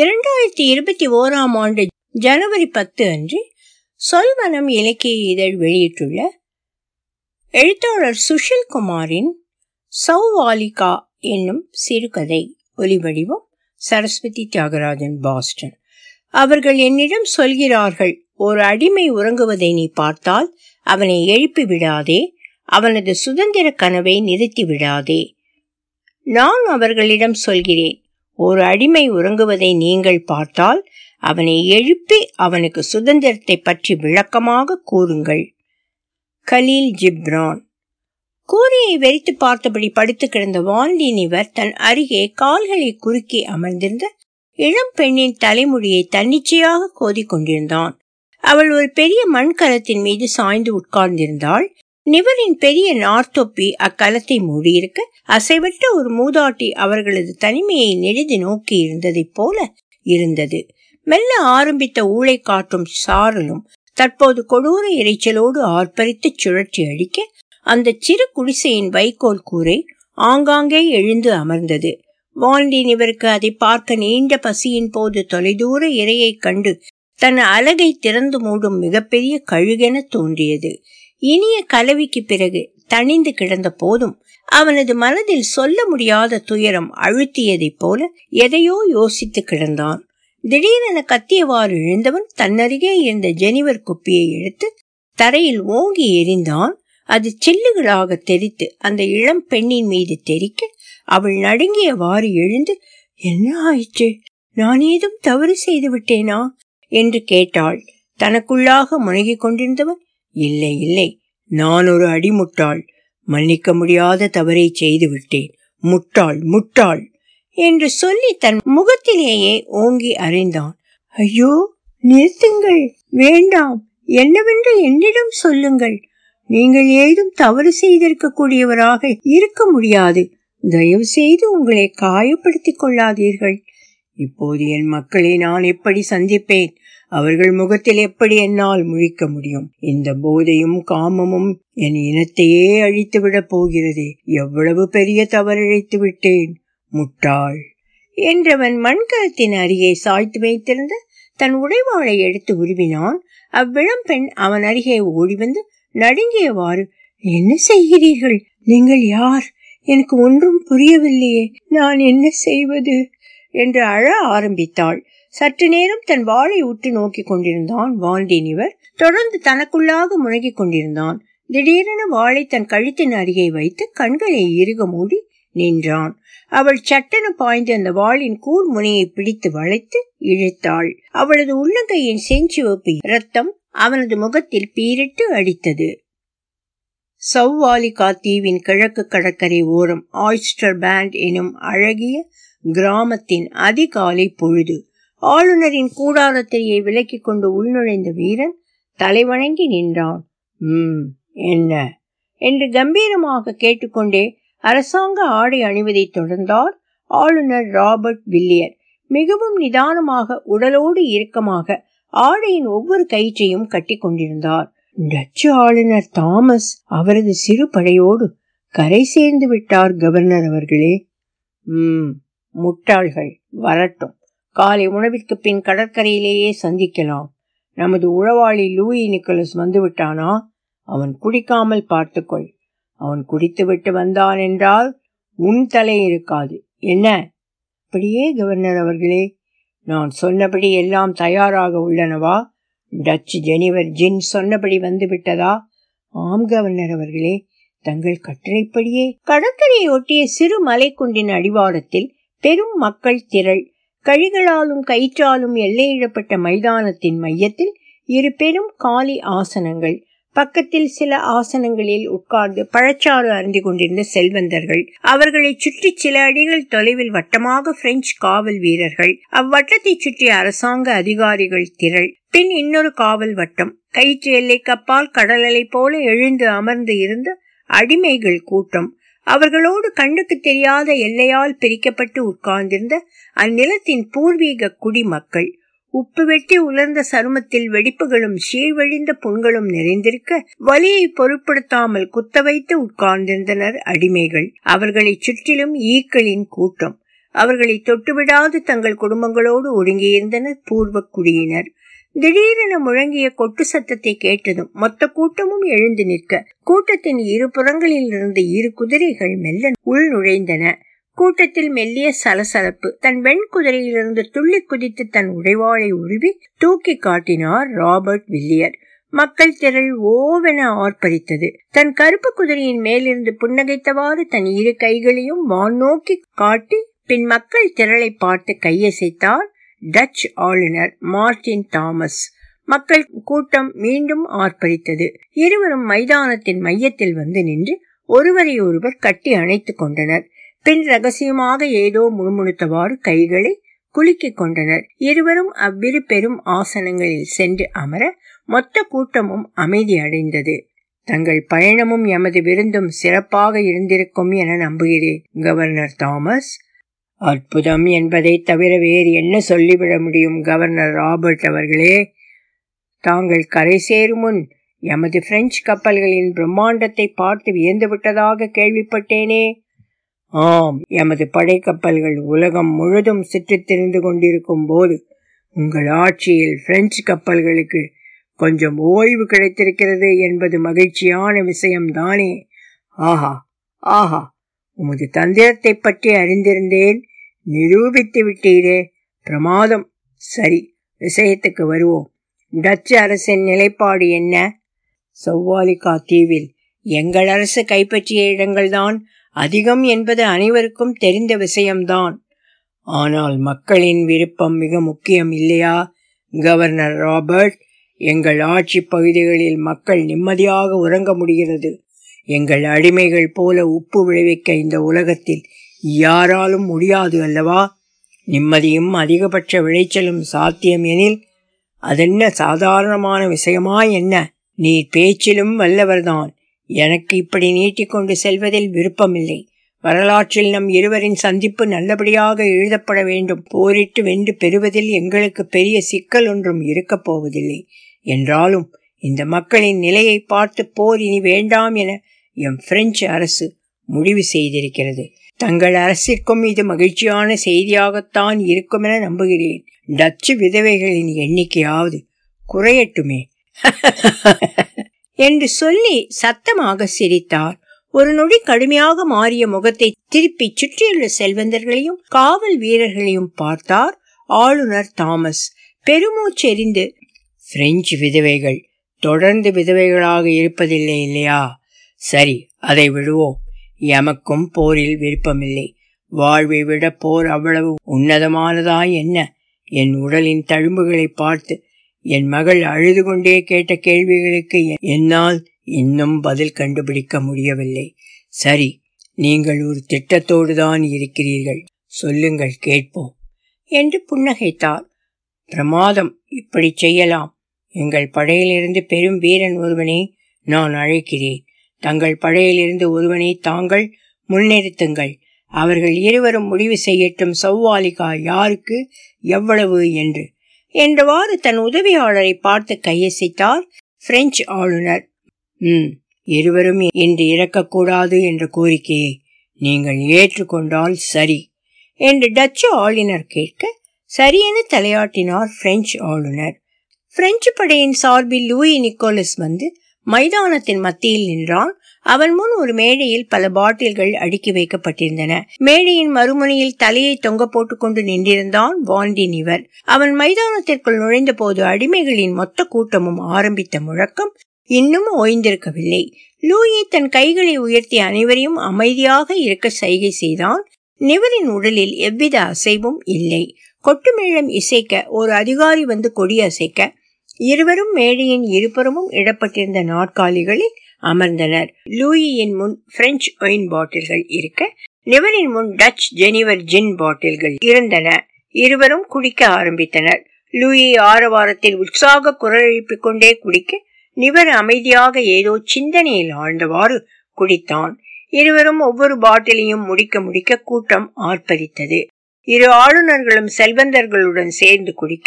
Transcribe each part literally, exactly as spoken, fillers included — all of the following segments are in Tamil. இரண்டாயிரத்தி இருபத்தி ஓராம் ஆண்டு ஜனவரி பத்து அன்று சொல்வனம் இலக்கிய இதழ் வெளியிட்டுள்ள எழுத்தாளர் சுஷில் குமாரின் சௌவாலிகா என்னும் சிறுகதை ஒலிவடிவம் சரஸ்வதி தியாகராஜன் பாஸ்டன். அவர்கள் என்னிடம் சொல்கிறார்கள், ஒரு அடிமை உறங்குவதை நீ பார்த்தால் அவனை எழுப்பி விடாதே, அவனது சுதந்திர கனவை நிறுத்தி விடாதே. நான் அவர்களிடம் சொல்கிறேன், ஒரு அடிமை உறங்குவதை நீங்கள் பார்த்தால் அவனை எழுப்பி அவனுக்கு சுதந்திரத்தை பற்றி விளக்கமாக கூறுங்கள். கலீல் ஜிப்ரான். கூரையை வெறித்து பார்த்தபடி படுத்து கிடந்த வாண்டிவர் தன் அருகே கால்களை குறுக்கி அமர்ந்திருந்த இளம் பெண்ணின் தலைமுடியை தன்னிச்சையாக கோதிக்கொண்டிருந்தான். அவள் ஒரு பெரிய மண்கலத்தின் மீது சாய்ந்து உட்கார்ந்திருந்தாள். நிவரின் பெரிய நார்த்தொப்பி அக்கலத்தை மூடியிருக்க, அசைவற்ற ஒரு மூதாட்டி அவர்களது தனிமையை நெடுதி நோக்கி இருந்ததை போல இருந்தது. மெல்ல ஆரம்பித்த ஊளை காட்டும் சாரலும் தற்போது கொடூர இறைச்சலோடு ஆர்ப்பரித்து சுழற்சி அடிக்க, அந்த சிறு குடிசையின் வைக்கோல் கூரை ஆங்காங்கே எழுந்து அமர்ந்தது. வாண்டினிவருக்கு அதை பார்க்க நீண்ட பசியின் போது தொலைதூர இரையை கண்டு தன் அலகை திறந்து மூடும் மிகப்பெரிய கழுகென தோன்றியது. இனிய கலவிக்கு பிறகு தனிந்து கிடந்த போதும் அவனது மனதில் சொல்ல முடியாத துயரம் அழுத்தியதை போல எதையோ யோசித்து கிடந்தான். திடீரென கத்தியவாறு எழுந்தவன் தன்னருகே இருந்த ஜெனிவர் குப்பியை எடுத்து தரையில் ஓங்கி எறிந்தான். அது சில்லுகளாக தெரித்து அந்த இளம் பெண்ணின் மீது தெரிக்க, அவள் நடுங்கியவாறு எழுந்து, என்ன ஆயிற்று, நான் ஏதும் தவறு செய்து விட்டேனா என்று கேட்டாள். தனக்குள்ளாக முனகிக் கொண்டிருந்தவன், இல்லை இல்லை, நான் ஒரு அடிமுட்டாள், மன்னிக்க முடியாத தவறை செய்து விட்டேன், முட்டாள் முட்டாள் என்று சொல்லி தன் முகத்திலேயே ஓங்கி அறைந்தான். ஐயோ, நிறுத்துங்கள், வேண்டாம், என்னவென்று என்னிடம் சொல்லுங்கள், நீங்கள் ஏதும் தவறு செய்திருக்க கூடியவராக இருக்க முடியாது, தயவு செய்து உங்களை காயப்படுத்திக் கொள்ளாதீர்கள். இப்போது என் மக்களை நான் எப்படி சந்திப்பேன்? அவர்கள் முகத்தில் எப்படி என்னால் முழிக்க முடியும்? இந்த போதையும் காமமும் என் இனத்தையே அழித்து விட போகிறது. எவ்வளவு பெரிய தவறிழைத்து விட்டேன், முட்டாள் என்றவன் மண்கலத்தின் அருகே சாய்த்து வைத்திருந்த தன் உடைவாளை எடுத்து உருவினான். அவ்விளம் பெண் அவன் அருகே ஓடி வந்து நடுங்கியவாறு, என்ன செய்கிறீர்கள்? நீங்கள் யார்? எனக்கு ஒன்றும் புரியவில்லையே, நான் என்ன செய்வது என்று அழ ஆரம்பித்தாள். சற்று நேரம் தன் வாளை உற்று நோக்கி கொண்டிருந்தான் வாண்டிவர். தொடர்ந்து தனக்குள்ளாக முழங்கிக் கொண்டிருந்தான். திடீரென வாளை தன் கழுத்தின் அருகே வைத்து கண்களை இறுக மூடி நின்றான். அவள் சட்டென பாய்ந்து அந்த வாளின் கூர் முனையை பிடித்து வளைத்து இழுத்தாள். அவளது உள்ளங்கையின் செஞ்சிவப்பு இரத்தம் அவனது முகத்தில் பீரிட்டு அடித்தது. சௌவாலிகா தீவின் கிழக்கு கடற்கரை ஓரம் ஆய்ஸ்டர் பேண்ட் எனும் அழகிய கிராமத்தின் அதிகாலை பொழுது. ஆளுநரின் கூடாரத்திலேயே விலக்கி கொண்டு உள்நுழைந்த வீரன் தலைவணங்கி நின்றான். ம், என்ன என்று கம்பீரமாக கேட்டுக்கொண்டே அரசாங்க ஆடை அணிவதை தொடர்ந்தார் ஆளுநர் ராபர்ட் வில்லியர். மிகவும் நிதானமாக, உடலோடு இறுக்கமாக ஆடையின் ஒவ்வொரு கயிற்றையும் கட்டி கொண்டிருந்தார். டச்சு ஆளுநர் தாமஸ் அவரது சிறு படையோடு கரை சேர்ந்து விட்டார் கவர்னர் அவர்களே. ம், முட்டாள்கள் வரட்டும், காலை உணவிற்கு பின் கடற்கரையிலேயே சந்திக்கலாம். நமது உளவாளி லூயி நிக்கோலஸ் வந்துவிட்டானா? அவன் குடிக்காமல் பார்த்துக்கொள். அவன் குடித்து விட்டு வந்தான் என்றால் உன் தலை இருக்காது. என்ன? அப்படியே கவர்னர் அவர்களே. நான் சொன்னபடி எல்லாம் தயாராக உள்ளனவா? டச் ஜெனிவர் ஜின் சொன்னபடி வந்து விட்டதா? ஆம் கவர்னர் அவர்களே, தங்கள் கட்டளைப்படியே. கடற்கரையை ஒட்டிய சிறு மலை குன்றின் அடிவாரத்தில் பெரும் மக்கள் திரள். கழிகளாலும் கயிற்றாலும் எல்லையிடப்பட்ட மைதானத்தின் மையத்தில் இரு பெரும் காலி ஆசனங்கள். பக்கத்தில் சில ஆசனங்களில் உட்கார்ந்து பழச்சாறு அருந்தி கொண்டிருந்த செல்வந்தர்கள். அவர்களை சுற்றி சில அடிகள் தொலைவில் வட்டமாக பிரெஞ்சு காவல் வீரர்கள். அவ்வட்டத்தை சுற்றி அரசாங்க அதிகாரிகள் திரள். பின் இன்னொரு காவல் வட்டம். கயிற்று எல்லைக்கப்பால் கடல் அலை போல எழுந்து அமர்ந்து இருந்த அடிமைகள் கூட்டம். அவர்களோடு கண்ணுக்கு தெரியாத எல்லையால் பிரிக்கப்பட்டு உட்கார்ந்திருந்த அந்நிலத்தின் பூர்வீக குடிமக்கள். உப்பு வெட்டி உலர்ந்த சருமத்தில் வெடிப்புகளும் சீழ்வழிந்த புண்களும் நிறைந்திருக்க, வலியை பொருட்படுத்தாமல் குத்த வைத்து உட்கார்ந்திருந்தனர் அடிமைகள். அவர்களை சுற்றிலும் ஈக்களின் கூட்டம். அவர்களை தொட்டுவிடாது தங்கள் குடும்பங்களோடு ஒடுங்கியிருந்தனர் பூர்வ குடியினர். திடீரென முழங்கிய கொட்டு சத்தத்தை கேட்டதும் மொத்த கூட்டமும் எழுந்து நிற்க, கூட்டத்தின் இரு புறங்களில் இருந்த இரு குதிரைகள் மெல்ல உள் நுழைந்தன. கூட்டத்தில் மெல்லிய சலசலப்பு. தன் வெண் குதிரையிலிருந்து துள்ளி குதித்து தன் உடைவாளை உருவி தூக்கி காட்டினார் ராபர்ட் வில்லியர். மக்கள் திரள் ஓவென ஆர்ப்பரித்தது. தன் கருப்பு குதிரையின் மேலிருந்து புன்னகைத்தவாறு தன் இரு கைகளையும் வான் நோக்கி காட்டி பின் மக்கள் திரளை பார்த்து கையசைத்தார் டச் ஆளுநர் மார்டின் தாமஸ். மக்கள் கூட்டம் மீண்டும் ஆர்ப்பரித்தது. இருவரும் மைதானத்தின் மையத்தில் வந்து நின்று ஒருவரை ஒருவர் கட்டி அணைத்து கொண்டனர். பின் ரகசியமாக ஏதோ முணுமுணுத்தவாறு கைகளை குலுக்கிக் கொண்டனர். இருவரும் அவ்விரு பெரும் ஆசனங்களில் சென்று அமர மொத்த கூட்டமும் அமைதி அடைந்தது. தங்கள் பயணமும் எமது விருந்தும் சிறப்பாக இருந்திருக்கும் என நம்புகிறேன் கவர்னர் தாமஸ். அற்புதம் என்பதை தவிர வேறு என்ன சொல்லிவிட முடியும் கவர்னர் ராபர்ட் அவர்களே. தாங்கள் கரை சேரும் முன் எமது பிரெஞ்சு கப்பல்களின் பிரம்மாண்டத்தை பார்த்து வியந்துவிட்டதாக கேள்விப்பட்டேனே. ஆம், எமது படைக்கப்பல்கள் உலகம் முழுதும் சுற்றித் திரிந்து கொண்டிருக்கும் போது உங்கள் ஆட்சியில் பிரெஞ்சு கப்பல்களுக்கு கொஞ்சம் ஓய்வு கிடைத்திருக்கிறது என்பது மகிழ்ச்சியான விஷயம்தானே. ஆஹா ஆஹா, உமது தந்திரத்தை பற்றி அறிந்திருந்தேன், நிரூபித்து விட்டீரே, பிரமாதம். சரி, விஷயத்துக்கு வருவோம். டச்சு அரசின் நிலைப்பாடு என்ன? சௌவாலிகா தீவில் எங்கள் அரசு கைப்பற்றிய இடங்கள்தான் அதிகம் என்பது அனைவருக்கும் தெரிந்த விஷயம்தான். ஆனால் மக்களின் விருப்பம் மிக முக்கியம் இல்லையா கவர்னர் ராபர்ட்? எங்கள் ஆட்சி பகுதிகளில் மக்கள் நிம்மதியாக உறங்க முடிகிறது. எங்கள் அடிமைகள் போல உப்பு விளைவிக்க இந்த உலகத்தில் யாராலும் முடியாது அல்லவா? நிம்மதியும் அதிகபட்ச விளைச்சலும் சாத்தியம் எனில் அதென்ன சாதாரணமான விஷயமா என்ன? நீ பேச்சிலும் வல்லவர்தான். எனக்கு இப்படி நீட்டிக்கொண்டு செல்வதில் விருப்பமில்லை. வரலாற்றில் நம் இருவரின் சந்திப்பு நல்லபடியாக எழுதப்பட வேண்டும். போரிட்டு வென்று பெறுவதில் எங்களுக்கு பெரிய சிக்கல் ஒன்றும் இருக்கப் போவதில்லை. என்றாலும் இந்த மக்களின் நிலையை பார்த்து போர் இனி வேண்டாம் என எம் பிரெஞ்சு அரசு முடிவு செய்திருக்கிறது. தங்கள் அரசிற்கும் இது மகிழ்ச்சியான செய்தியாகத்தான் இருக்கும் என நம்புகிறேன். டச்சு விதவைகளின் எண்ணிக்கையாவது குறையட்டுமே என்று சொல்லி சத்தமாக சிரித்தார். ஒரு நொடி கடுமையாக மாறிய முகத்தை திருப்பி சுற்றியுள்ள செல்வந்தர்களையும் காவல் வீரர்களையும் பார்த்தார் ஆளுநர் தாமஸ். பெருமூச்செறிந்து, பிரெஞ்சு விதவைகள் தொடர்ந்து விதவைகளாக இருப்பதில்லை இல்லையா? சரி, அதை விடுவோம். எமக்கும் போரில் விருப்பமில்லை. வாழ்வை விட போர் அவ்வளவு உன்னதமானதா என்ன? என் உடலின் தழும்புகளை பார்த்து என் மகள் அழுது கொண்டே கேட்ட கேள்விகளுக்கு என்னால் இன்னும் பதில் கண்டுபிடிக்க முடியவில்லை. சரி, நீங்கள் ஒரு திட்டத்தோடு தான் இருக்கிறீர்கள், சொல்லுங்கள் கேட்போம் என்று புன்னகைத்தார். பிரமாதம், இப்படி செய்யலாம். எங்கள் படையிலிருந்து பெரும் வீரன் ஒருவனை நான் அழைக்கிறேன். தங்கள் படையிலிருந்து ஒருவனை தாங்கள் முன்னிறுத்துங்கள். அவர்கள் இருவரும் முடிவு செய்யட்டும் சௌவாலிகா யாருக்கு எவ்வளவு என்று என்றவாறு தன் உதவியாளரை பார்த்து கையசைத்தார் பிரெஞ்சு ஆளுநர். ம் இருவரும் இன்று இறக்கக்கூடாது என்ற கோரிக்கையை நீங்கள் ஏற்றுக்கொண்டால் சரி என்று டச்சு ஆளுநர் கேட்க சரியென தலையாட்டினார் பிரெஞ்சு ஆளுநர். பிரெஞ்சு படையின் சார்பில் லூயி நிக்கோலஸ் வந்து மைதானத்தின் மத்தியில் நின்றான். அவன் முன் ஒரு மேடையில் பல பாட்டில்கள் அடுக்கி வைக்கப்பட்டிருந்தன. மேடையின் மறுமுனையில் தலையை தொங்க போட்டுக் கொண்டு நின்றிருந்தான் வாண்டிவர். அவன் மைதானத்திற்குள் நுழைந்த போது அடிமைகளின் மொத்த கூட்டமும் ஆரம்பித்த முழக்கம் இன்னும் ஓய்ந்திருக்கவில்லை. லூயி தன் கைகளை உயர்த்தி அனைவரையும் அமைதியாக இருக்க சைகை செய்தான். நிவரின் உடலில் எவ்வித அசைவும் இல்லை. கொட்டுமேளம் இசைக்க ஒரு அதிகாரி வந்து கொடி அசைக்க இருவரும் மேடையின் இருபுறமும் இடப்பட்டிருந்த நாற்காலிகளில் அமர்ந்தனர். லூயின் முன் பிரெஞ்சு ஒயின் பாட்டில்கள் இருக்க நிவரின் முன் டச் ஜெனிவர் ஜின் பாட்டில்கள் இருந்தன. இருவரும் குடிக்க ஆரம்பித்தனர். லூயி ஆரவாரத்தில் உற்சாக குரல் எழுப்பிக் கொண்டே குடிக்க நிவர் அமைதியாக ஏதோ சிந்தனையில் ஆழ்ந்தவாறு குடித்தான். இருவரும் ஒவ்வொரு பாட்டிலையும் முடிக்க முடிக்க கூட்டம் ஆர்ப்பரித்தது. இரு ஆளுநர்களும் செல்வந்தர்களுடன் சேர்ந்து குடிக்க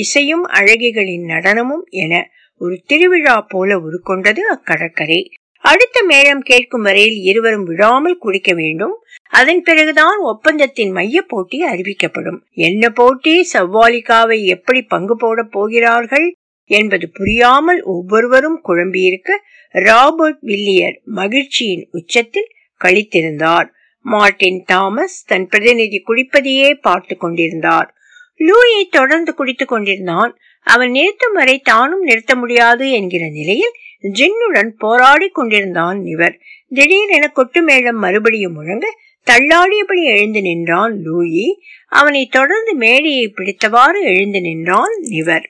இசையும் அழகிகளின் நடனமும் என ஒரு திருவிழா போல உருக்கொண்டது அக்கடற்கரை. அடுத்த மேளம் கேட்கும் வரையில் இருவரும் விடாமல் குடிக்க வேண்டும். அதன் பிறகுதான் ஒப்பந்தத்தின் மைய போட்டி அறிவிக்கப்படும். என்ன போட்டி, சௌவாலிகாவை எப்படி பங்கு போட போகிறார்கள் என்பது புரியாமல் ஒவ்வொருவரும் குழம்பியிருக்க ராபர்ட் வில்லியர் மகிழ்ச்சியின் உச்சத்தில் கழித்திருந்தார். மார்டின் தாமஸ் தன் பிரதிநிதி குடிப்பதையே பார்த்து கொண்டிருந்தார். லூயி தொடர்ந்து குடித்துக் கொண்டிருந்தான். அவன் நிறுத்தும் வரை தானும் நிறுத்த முடியாது என்கிற நிலையில் ஜின்னுடன் போராடி கொண்டிருந்தான். இவர் திடீரென கொட்டு மேளம் மறுபடியும் முழங்க தள்ளாடியபடி எழுந்து நின்றான் லூயி. அவனை தொடர்ந்து மேடையை பிடித்தவாறு எழுந்து நின்றான் இவர்.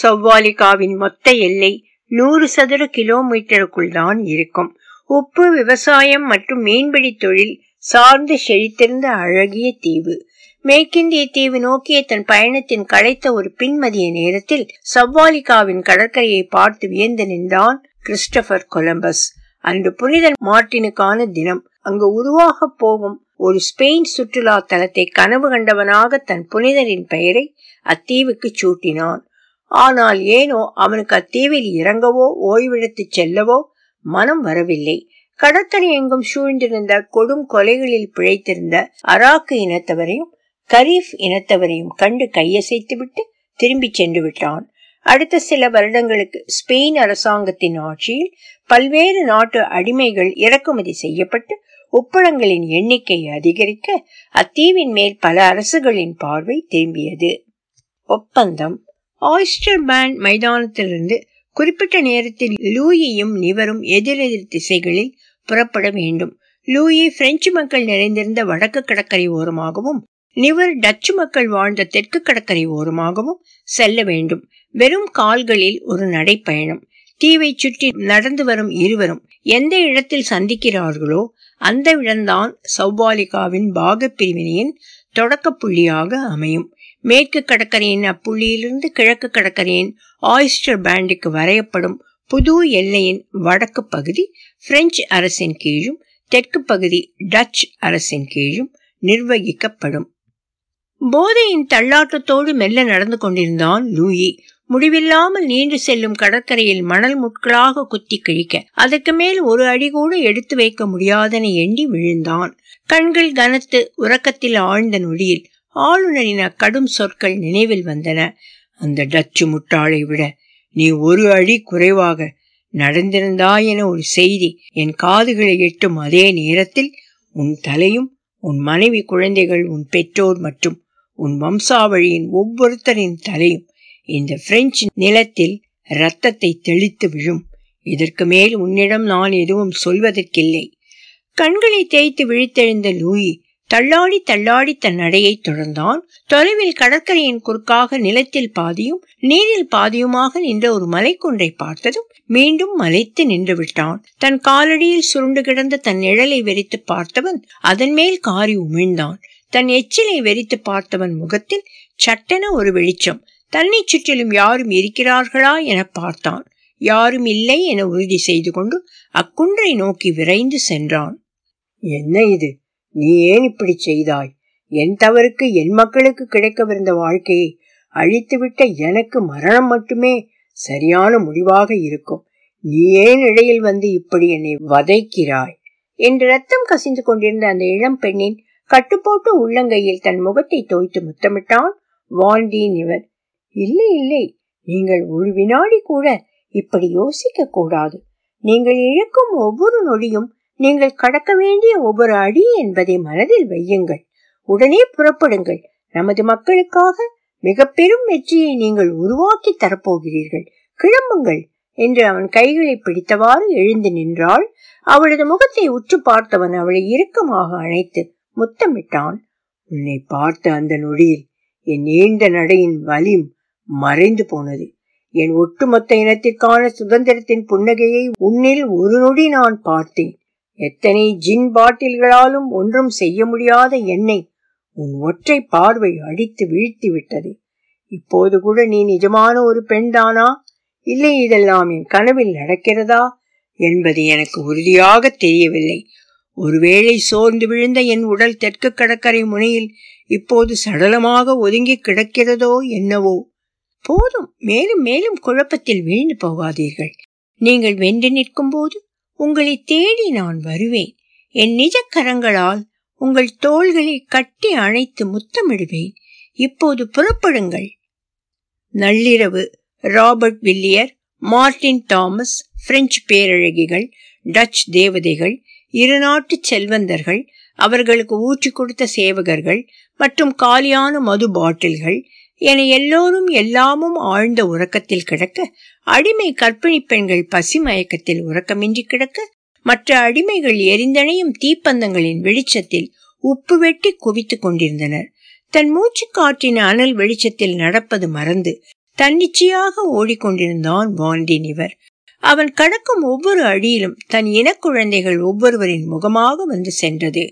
சௌவாலிகாவின் மொத்த எல்லை நூறு சதுர கிலோமீட்டருக்குள் தான் இருக்கும். உப்பு, விவசாயம் மற்றும் மீன்பிடி தொழில் சார்ந்து செழித்திருந்த அழகிய தீவு. மேற்கிந்திய தீவு நோக்கிய தன் பயணத்தின் களைத்த ஒரு பின்மதிய நேரத்தில் சௌவாலிகாவின் கடற்கரையை பார்த்து வியந்து நின்றான் கிறிஸ்டபர் கொலம்பஸ். அன்று புனித மார்ட்டினுக்கான தினம். அங்கு உருவாக போகும் ஒரு ஸ்பெயின் சுற்றுலா தலத்தை கனவு கண்டவனாக தன் புனிதரின் பெயரை அத்தீவுக்கு சூட்டினான். ஆனால் ஏனோ அவனுக்கு அத்தீவில் இறங்கவோ ஓய்வெடுத்து செல்லவோ மனம் வரவில்லை. கடற்கரை எங்கும் சூழ்ந்திருந்த கொடும் கொலைகளில் பிழைத்திருந்த அராக்கு இனத்தவரையும் கரீஃப் இனத்தவரையும் கண்டு கையசைத்து விட்டு திரும்பி சென்று விட்டான். அடுத்த சில வருடங்களுக்கு ஸ்பெயின் அரசாங்கத்தின் ஆட்சியில் பல்வேறு நாட்டு அடிமைகள் இறக்குமதி செய்யப்பட்டு ஒப்பந்தங்களின் எண்ணிக்கை அதிகரிக்க அத்தீவின் மேல் பல அரசுகளின் பார்வை திரும்பியது. ஒப்பந்தம். ஆய்ஸ்டர் பேண்ட் மைதானத்திலிருந்து குறிப்பிட்ட நேரத்தில் லூயியும் நிவரும் எதிரெதிர் திசைகளில் புறப்பட வேண்டும். லூயி பிரெஞ்சு மக்கள் நிறைந்திருந்த வடக்கு கடற்கரை ஓரமாகவும் நிவர் டச்சு மக்கள் வாழ்ந்த தெற்கு கடற்கரை ஓரமாகவும் செல்ல வேண்டும். வெறும் கால்களில் ஒரு நடைப்பயணம். தீவை சுற்றி நடந்து வரும் இருவரும் எந்த இடத்தில் சந்திக்கிறார்களோ அந்த இடம்தான் சௌவாலிகாவின் பாக பிரிவினையின் தொடக்க புள்ளியாக அமையும். மேற்கு கடற்கரையின் அப்புள்ளியிலிருந்து கிழக்கு கடற்கரையின் ஆய்ஸ்டர் பேண்டுக்கு வரையப்படும் புது எல்லையின் வடக்கு பகுதி பிரெஞ்சு அரசின் கீழும் தெற்கு பகுதி டச் அரசின் கீழும் நிர்வகிக்கப்படும். போதையின் தள்ளாட்டத்தோடு மெல்ல நடந்து கொண்டிருந்தான் லூயி. முடிவில்லாமல் நீண்டு செல்லும் கடற்கரையில் மணல் முட்களாக குத்தி கிழிக்க அதற்கு மேல் ஒரு அடி கூட எடுத்து வைக்க முடியாதென எண்ணி விழுந்தான். கண்கள் கனத்து உறக்கத்தில் ஆழ்ந்த நொடியில் ஆளுநரின் கடும் சொற்கள் நினைவில் வந்தன. அந்த டச்சு முட்டாளை விட நீ ஒரு அடி குறைவாக நடந்திருந்தாய் என ஒரு செய்தி என் காதுகளை எட்டும் அதே நேரத்தில் உன் தலையும் உன் மனைவி, குழந்தைகள், உன் பெற்றோர் மற்றும் உன் வம்சாவழியின் ஒவ்வொருத்தரின் தலையும் இந்த பிரெஞ்சு நிலத்தில் இரத்தத்தை தெளித்து விழும். இதற்கு மேல் உன்னிடம் நான் எதுவும் சொல்வதற்கில்லை. கண்களை தேய்த்து விழித்தெழுந்த லூயி தள்ளாடி தள்ளாடி தன் நடையை தொடர்ந்தான். தொலைவில் கடற்கரையின் குறுக்காக நிலத்தில் பாதியும் நீரில் பாதியுமாக நின்ற ஒரு மலைக்குன்றை பார்த்ததும் மீண்டும் மலைத்து நின்று விட்டான். தன் காலடியில் சுருண்டு கிடந்த தன் நிழலை வெறித்து பார்த்தவன் அதன் மேல் காரி உமிழ்ந்தான். தன் எச்சிலை வெறித்து பார்த்தவன் முகத்தில் சட்டென ஒரு வெளிச்சம். தன்னை சுற்றிலும் யாரும் இருக்கிறார்களா என பார்த்தான். யாரும் இல்லை என உறுதி செய்து கொண்டு அக்குன்றை நோக்கி விரைந்து சென்றான். என்ன இது? நீ ஏன் இப்படி செய்தாய்? என் தவறுக்கு என் மக்களுக்கு கிடைக்கவிருந்த வாழ்க்கையை அழித்துவிட்ட எனக்கு மரணம் மட்டுமே சரியான முடிவாக இருக்கும். நீ ஏன் இடையில் வந்து இப்படி என்னை வதைக்கிறாய் என்று ரத்தம் கசிந்து கொண்டிருந்த அந்த இளம் பெண்ணின் கட்டுப்போட்டு உள்ளங்கையில் தன் முகத்தை தோய்த்து முத்தமிட்டான் வாண்டி நிவர். இல்லை இல்லை, நீங்கள் ஒரு வினாடி கூட இப்படி யோசிக்க கூடாது. நீங்கள் இழக்கும் ஒவ்வொரு நொடியும் நீங்கள் கடக்க வேண்டிய ஒவ்வொரு அடி என்பதை மனதில் வையுங்கள். உடனே புறப்படுங்கள். நமது மக்களுக்காக மிக பெரும் வெற்றியை நீங்கள் உருவாக்கி தரப்போகிறீர்கள். கிளம்புங்கள் என்று அவன் கைகளை பிடித்தவாறு எழுந்து நின்றாள். அவளது முகத்தை உற்று பார்த்தவன் அவளை இறுக்கமாக அணைத்து முத்தமிட்டான். உன்னை பார்த்த அந்த நொடியில் என் நீண்ட நடையின் வலி மறைந்து போனது. என் ஒட்டுமொத்த இனத்திற்கான சுதந்திரத்தின் புன்னகையை உன்னில் ஒரு நொடி நான் பார்த்தேன். எத்தனை ஜின் பாட்டில்களாலும் ஒன்றும் செய்ய முடியாத என்னை உன் ஒற்றை பார்வை அடித்து வீழ்த்தி விட்டது. இப்போது கூட நீ நிஜமான ஒரு பெண்தானா, இல்லை இதெல்லாம் என் கனவில் நடக்கிறதா என்பது எனக்கு உறுதியாக தெரியவில்லை. ஒருவேளை சோர்ந்து விழுந்த என் உடல் தெற்கு கடற்கரை முனையில் இப்போது சடலமாக ஒதுங்கி கிடக்கிறதோ என்னவோ. போதும், மேலும் மேலும் குழப்பத்தில் வீழ்ந்து போகாதீர்கள். நீங்கள் வென்று நிற்கும் போது உங்களை தேடி நான் வருவேன். என் நிஜ கரங்களால் உங்கள் தோள்களை கட்டி அணைத்து முத்தமிடுவேன். இப்போது புறப்படுங்கள். நள்ளிரவு ராபர்ட் வில்லியர், மார்டின் தாமஸ், பிரெஞ்சு பேரழகிகள், டச் தேவதைகள், இருநாட்டு செல்வந்தர்கள், அவர்களுக்கு ஊற்றி கொடுத்த சேவகர்கள் மற்றும் காலியான மது பாட்டில்கள் என எல்லோரும் எல்லாமும் ஆழ்ந்த உறக்கத்தில் கிடக்க, அடிமை கற்பிணி பெண்கள் பசிமயக்கத்தில் உறக்கமின்றி கிடக்க, மற்ற அடிமைகள் எரிந்தணையும் தீப்பந்தங்களின் வெளிச்சத்தில் உப்பு வெட்டி குவித்துக் கொண்டிருந்தனர். தன் மூச்சு காற்றின் அனல் வெளிச்சத்தில் நடப்பது மறந்து தன்னிச்சையாக ஓடிக்கொண்டிருந்தான் வாண்டிவர். அவன் கடக்கும் ஒவ்வொரு அடியிலும் தன் இனக்குழந்தைகள் ஒவ்வொருவரின் முகமாக வந்து சென்றது.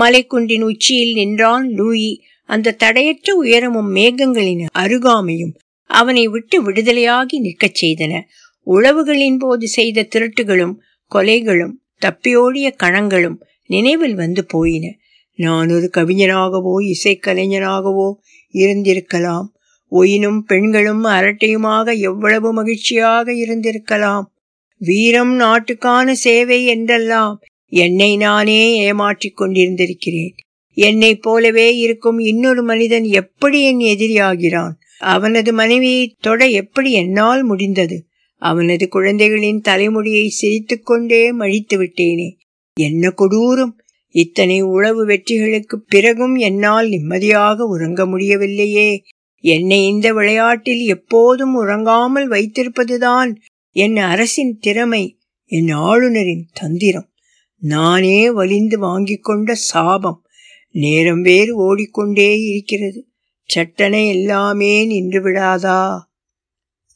மலைக்குன்றின் உச்சியில் நின்றான் லூயி. அந்த தடையற்ற உயரமும் மேகங்களின் அருகாமையும் அவனை விட்டு விடுதலையாகி நிற்கச் செய்தன. உழவுகளின் போது செய்த திருட்டுகளும் கொலைகளும் தப்பியோடிய கணங்களும் நினைவில் வந்து போயின. நான் ஒரு கவிஞனாகவோ இசைக்கலைஞனாகவோ இருந்திருக்கலாம். ஒயினும் பெண்களும் அரட்டையுமாக எவ்வளவு மகிழ்ச்சியாக இருந்திருக்கலாம். வீரம் நாட்டுக்கான சேவை என்றெல்லாம் என்னை நானே ஏமாற்றிக் கொண்டிருந்திருக்கிறேன். என்னை போலவே இருக்கும் இன்னொரு மனிதன் எப்படி என் எதிரியாகிறான்? அவனது மனைவியை தொட எப்படி என்னால் முடிந்தது? அவனது குழந்தைகளின் தலைமுடியை சிரித்துக்கொண்டே மழித்து விட்டேனே. என்ன கொடூரம்! இத்தனை உளவு வெற்றிகளுக்கு பிறகும் என்னால் நிம்மதியாக உறங்க முடியவில்லையே. என்னை இந்த விளையாட்டில் எப்போதும் உறங்காமல் வைத்திருப்பதுதான் என் அரசின் திறமை, என் ஆளுநரின் தந்திரம், நானே வலிந்து வாங்கிக் கொண்ட சாபம். நேரம் வேறு ஓடிக்கொண்டே இருக்கிறது. சட்டன எல்லாமே நின்று விடாதா?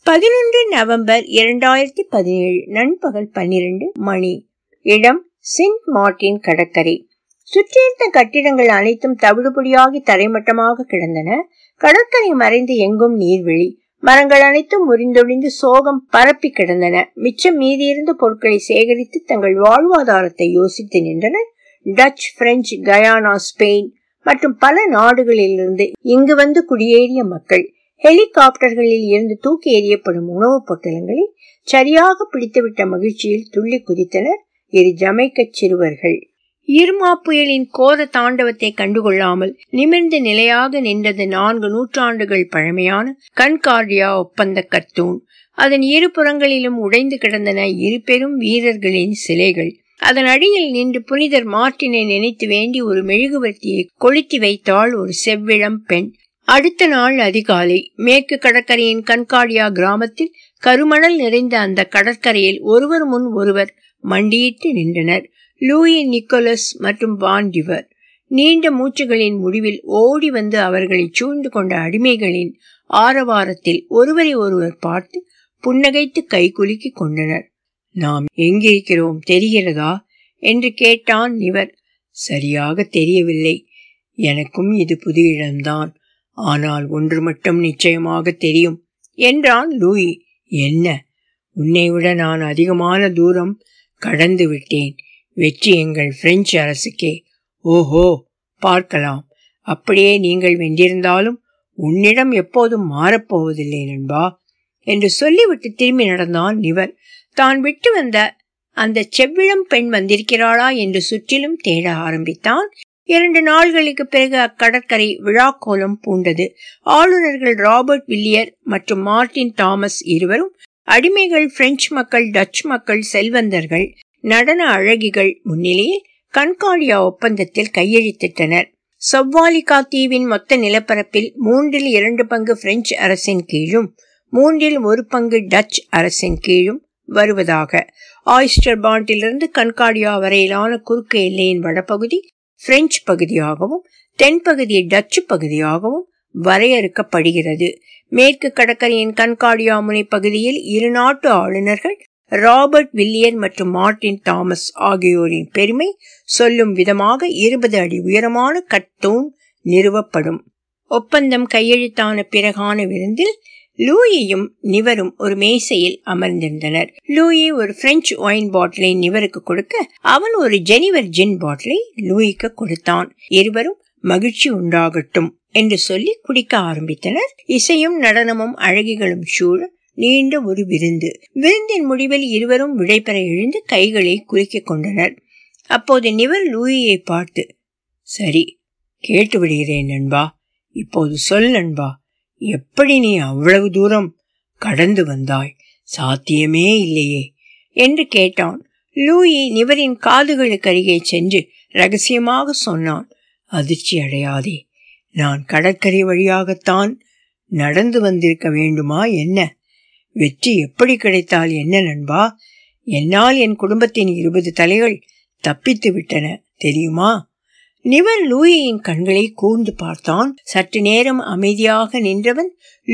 பதினொன்று நவம்பர் இரண்டாயிரத்தி பதினேழு நண்பகல் பன்னிரண்டு மணி. இடம் செயின்ட் மார்ட்டின் கடற்கரை. சுற்றியிருந்த கட்டிடங்கள் அனைத்தும் தவிடுபொடியாகி தரைமட்டமாக கிடந்தன. கடற்கரை மறைந்து எங்கும் நீர்வெளி. மரங்கள் அனைத்தும் முறிந்தொழிந்து சோகம் பரப்பி கிடந்தன. மிச்சம் மீதியிருந்த பொருட்களை சேகரித்து தங்கள் வாழ்வாதாரத்தை யோசித்து நின்றனர். டச், பிரெஞ்சு, கயானா, ஸ்பெயின் மற்றும் பல நாடுகளிலிருந்து இங்கு வந்து குடியேறிய மக்கள் ஹெலிகாப்டர்களில் இருந்து தூக்கி எறியப்படும் உணவுப் பொட்டலங்களை சரியாக பிடித்துவிட்ட மகிழ்ச்சியில் துள்ளி குதித்தனர் இரு ஜமைக்க சிறுவர்கள். இருமா புயலின் கோர தாண்டவத்தை கண்டுகொள்ளாமல் நிமிர்ந்து நிலையாக நின்றது நான்கு நூற்றாண்டுகள் பழமையான கான்கார்டியா ஒப்பந்த கர்த்தூன். அதன் இரு புறங்களிலும் உடைந்து கிடந்தன இரு பெரும் வீரர்களின் சிலைகள். அதன் அடியில் நின்று புனிதர் மார்ட்டினை நினைத்து வேண்டி ஒரு மெழுகுவர்த்தியை கொளுத்தி வைத்தாள் ஒரு செவ்விளம் பெண். அடுத்த நாள் அதிகாலை மேற்கு கடற்கரையின் கான்கார்டியா கிராமத்தில் கருமணல் நிறைந்த அந்த கடற்கரையில் ஒருவர் முன் ஒருவர் மண்டியிட்டு நின்றனர் லூயி நிக்கோலஸ் மற்றும் வாண்டிவர். நீண்ட மூச்சுகளின் முடிவில் ஓடி வந்து அவர்களை சூழ்ந்து கொண்ட அடிமைகளின் ஆரவாரத்தில் ஒருவரை ஒருவர் பார்த்து புன்னகைத்து கைகுலுக்கி கொண்டனர். நாம் எங்கிருக்கிறோம் தெரிகிறதா என்று கேட்டான் இவர். சரியாக தெரியவில்லை, எனக்கும் இது புது இடம்தான். ஆனால் ஒன்று மட்டும் நிச்சயமாக தெரியும் என்றான் லூயி. என்ன? உன்னை விட நான் அதிகமான தூரம் கடந்து விட்டேன். வெற்றி எங்கள் பிரெஞ்சு அரசுக்கே. ஓஹோ, பார்க்கலாம். அப்படியே நீங்கள் வென்றிருந்தாலும் உன்னிடம் எப்போதும் மாறப்போவதில்லை நண்பா என்று சொல்லிவிட்டு திரும்பி நடந்தான் இவர். தான் விட்டு வந்த அந்த செவ்விளம் பெண் வந்திருக்கிறாளா என்று சுற்றிலும் தேட ஆரம்பித்தான். இரண்டு நாள்களுக்கு பிறகு அக்கடற்கரை விழாக்கோலம் பூண்டது. ஆளுநர்கள் ராபர்ட் வில்லியர் மற்றும் மார்டின் தாமஸ் இருவரும், அடிமைகள், பிரெஞ்சு மக்கள், டச் மக்கள், செல்வந்தர்கள், நடன அழகிகள் முன்னிலையில் கான்கார்டியா ஒப்பந்தத்தில் கையெழுத்திட்டனர். சௌவாலிகா தீவின் மொத்த நிலப்பரப்பில் மூன்றில் இரண்டு பங்கு பிரெஞ்சு அரசின் கீழும் மூன்றில் ஒரு பங்கு டச் அரசின் கீழும் வருவதாக. ஆய்ஸ்டர் பேண்டிலிருந்து கான்கார்டியா வரையிலான குறுக்கு எல்லையின் வடபகுதி பிரெஞ்சு பகுதியாகவும் தென்பகுதி டச்சு பகுதியாகவும் வரையறுக்கப்படுகிறது. மேற்கு கடற்கரையின் கான்கார்டியா முனை பகுதியில் இரு நாட்டு ஆளுநர்கள் ராபர்ட் வில்லியர் மற்றும் மார்டின் தாமஸ் ஆகியோரின் பெருமை சொல்லும் விதமாக இருபது அடி உயரமான கர்த்தூன் நிறுவப்படும். ஒப்பந்தம் கையெழுத்தான பிறகான விருந்தில் லூயியும் நிவரும் ஒரு மேசையில் அமர்ந்திருந்தனர். லூயி ஒரு பிரெஞ்சு ஒயின் பாட்டிலை நிவருக்கு கொடுக்க, அவன் ஒரு ஜெனிவர் ஜின் பாட்டிலை லூயிக்கு கொடுத்தான். இருவரும் மகிழ்ச்சி உண்டாகட்டும் என்று சொல்லி குடிக்க ஆரம்பித்தனர். இசையும் நடனமும் அழகிகளும் சூழ நீண்ட ஒரு விருந்து. விருந்தின் முடிவில் இருவரும் விடைபெற எழுந்து கைகளை குலுக்கிக் கொண்டனர். அப்போது நிவர் லூயியை பார்த்து, சரி, கேட்டு விடுகிறேன் நண்பா. இப்போது சொல் நண்பா, எப்படி நீ அவ்வளவு தூரம் கடந்து வந்தாய்? சாத்தியமே இல்லையே என்று கேட்டான். லூயி நிவரின் காதுகளுக்கு அருகே சென்று ரகசியமாக சொன்னான், அதிர்ச்சி அடையாதே, நான் கடற்கரை வழியாகத்தான் நடந்து வந்திருக்க வேண்டுமா என்ன? வெற்றி எப்படி கிடைத்தால் என்ன நண்பா? என்னால் என் குடும்பத்தின் இருபது தலைகள் தப்பித்து விட்டன தெரியுமா? நிவர் லூயியின் கண்களை கூர்ந்து பார்த்தான். சற்று நேரம் அமைதியாக நின்றவன்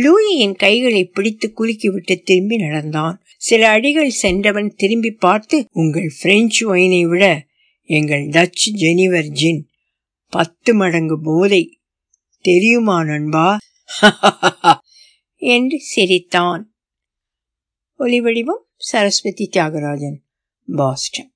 லூயியின் கைகளை பிடித்து குலுக்கிவிட்டு திரும்பி நடந்தான். சில அடிகள் சென்றவன் திரும்பி பார்த்து, உங்கள் பிரெஞ்சு ஒயினை விட எங்கள் டச் ஜெனிவர் ஜின் பத்து மடங்கு போதை தெரியுமா நண்பா என்று சிரித்தான். ஒலிவடிவம் சரஸ்வதி தியாகராஜன் பாஸ்டன்.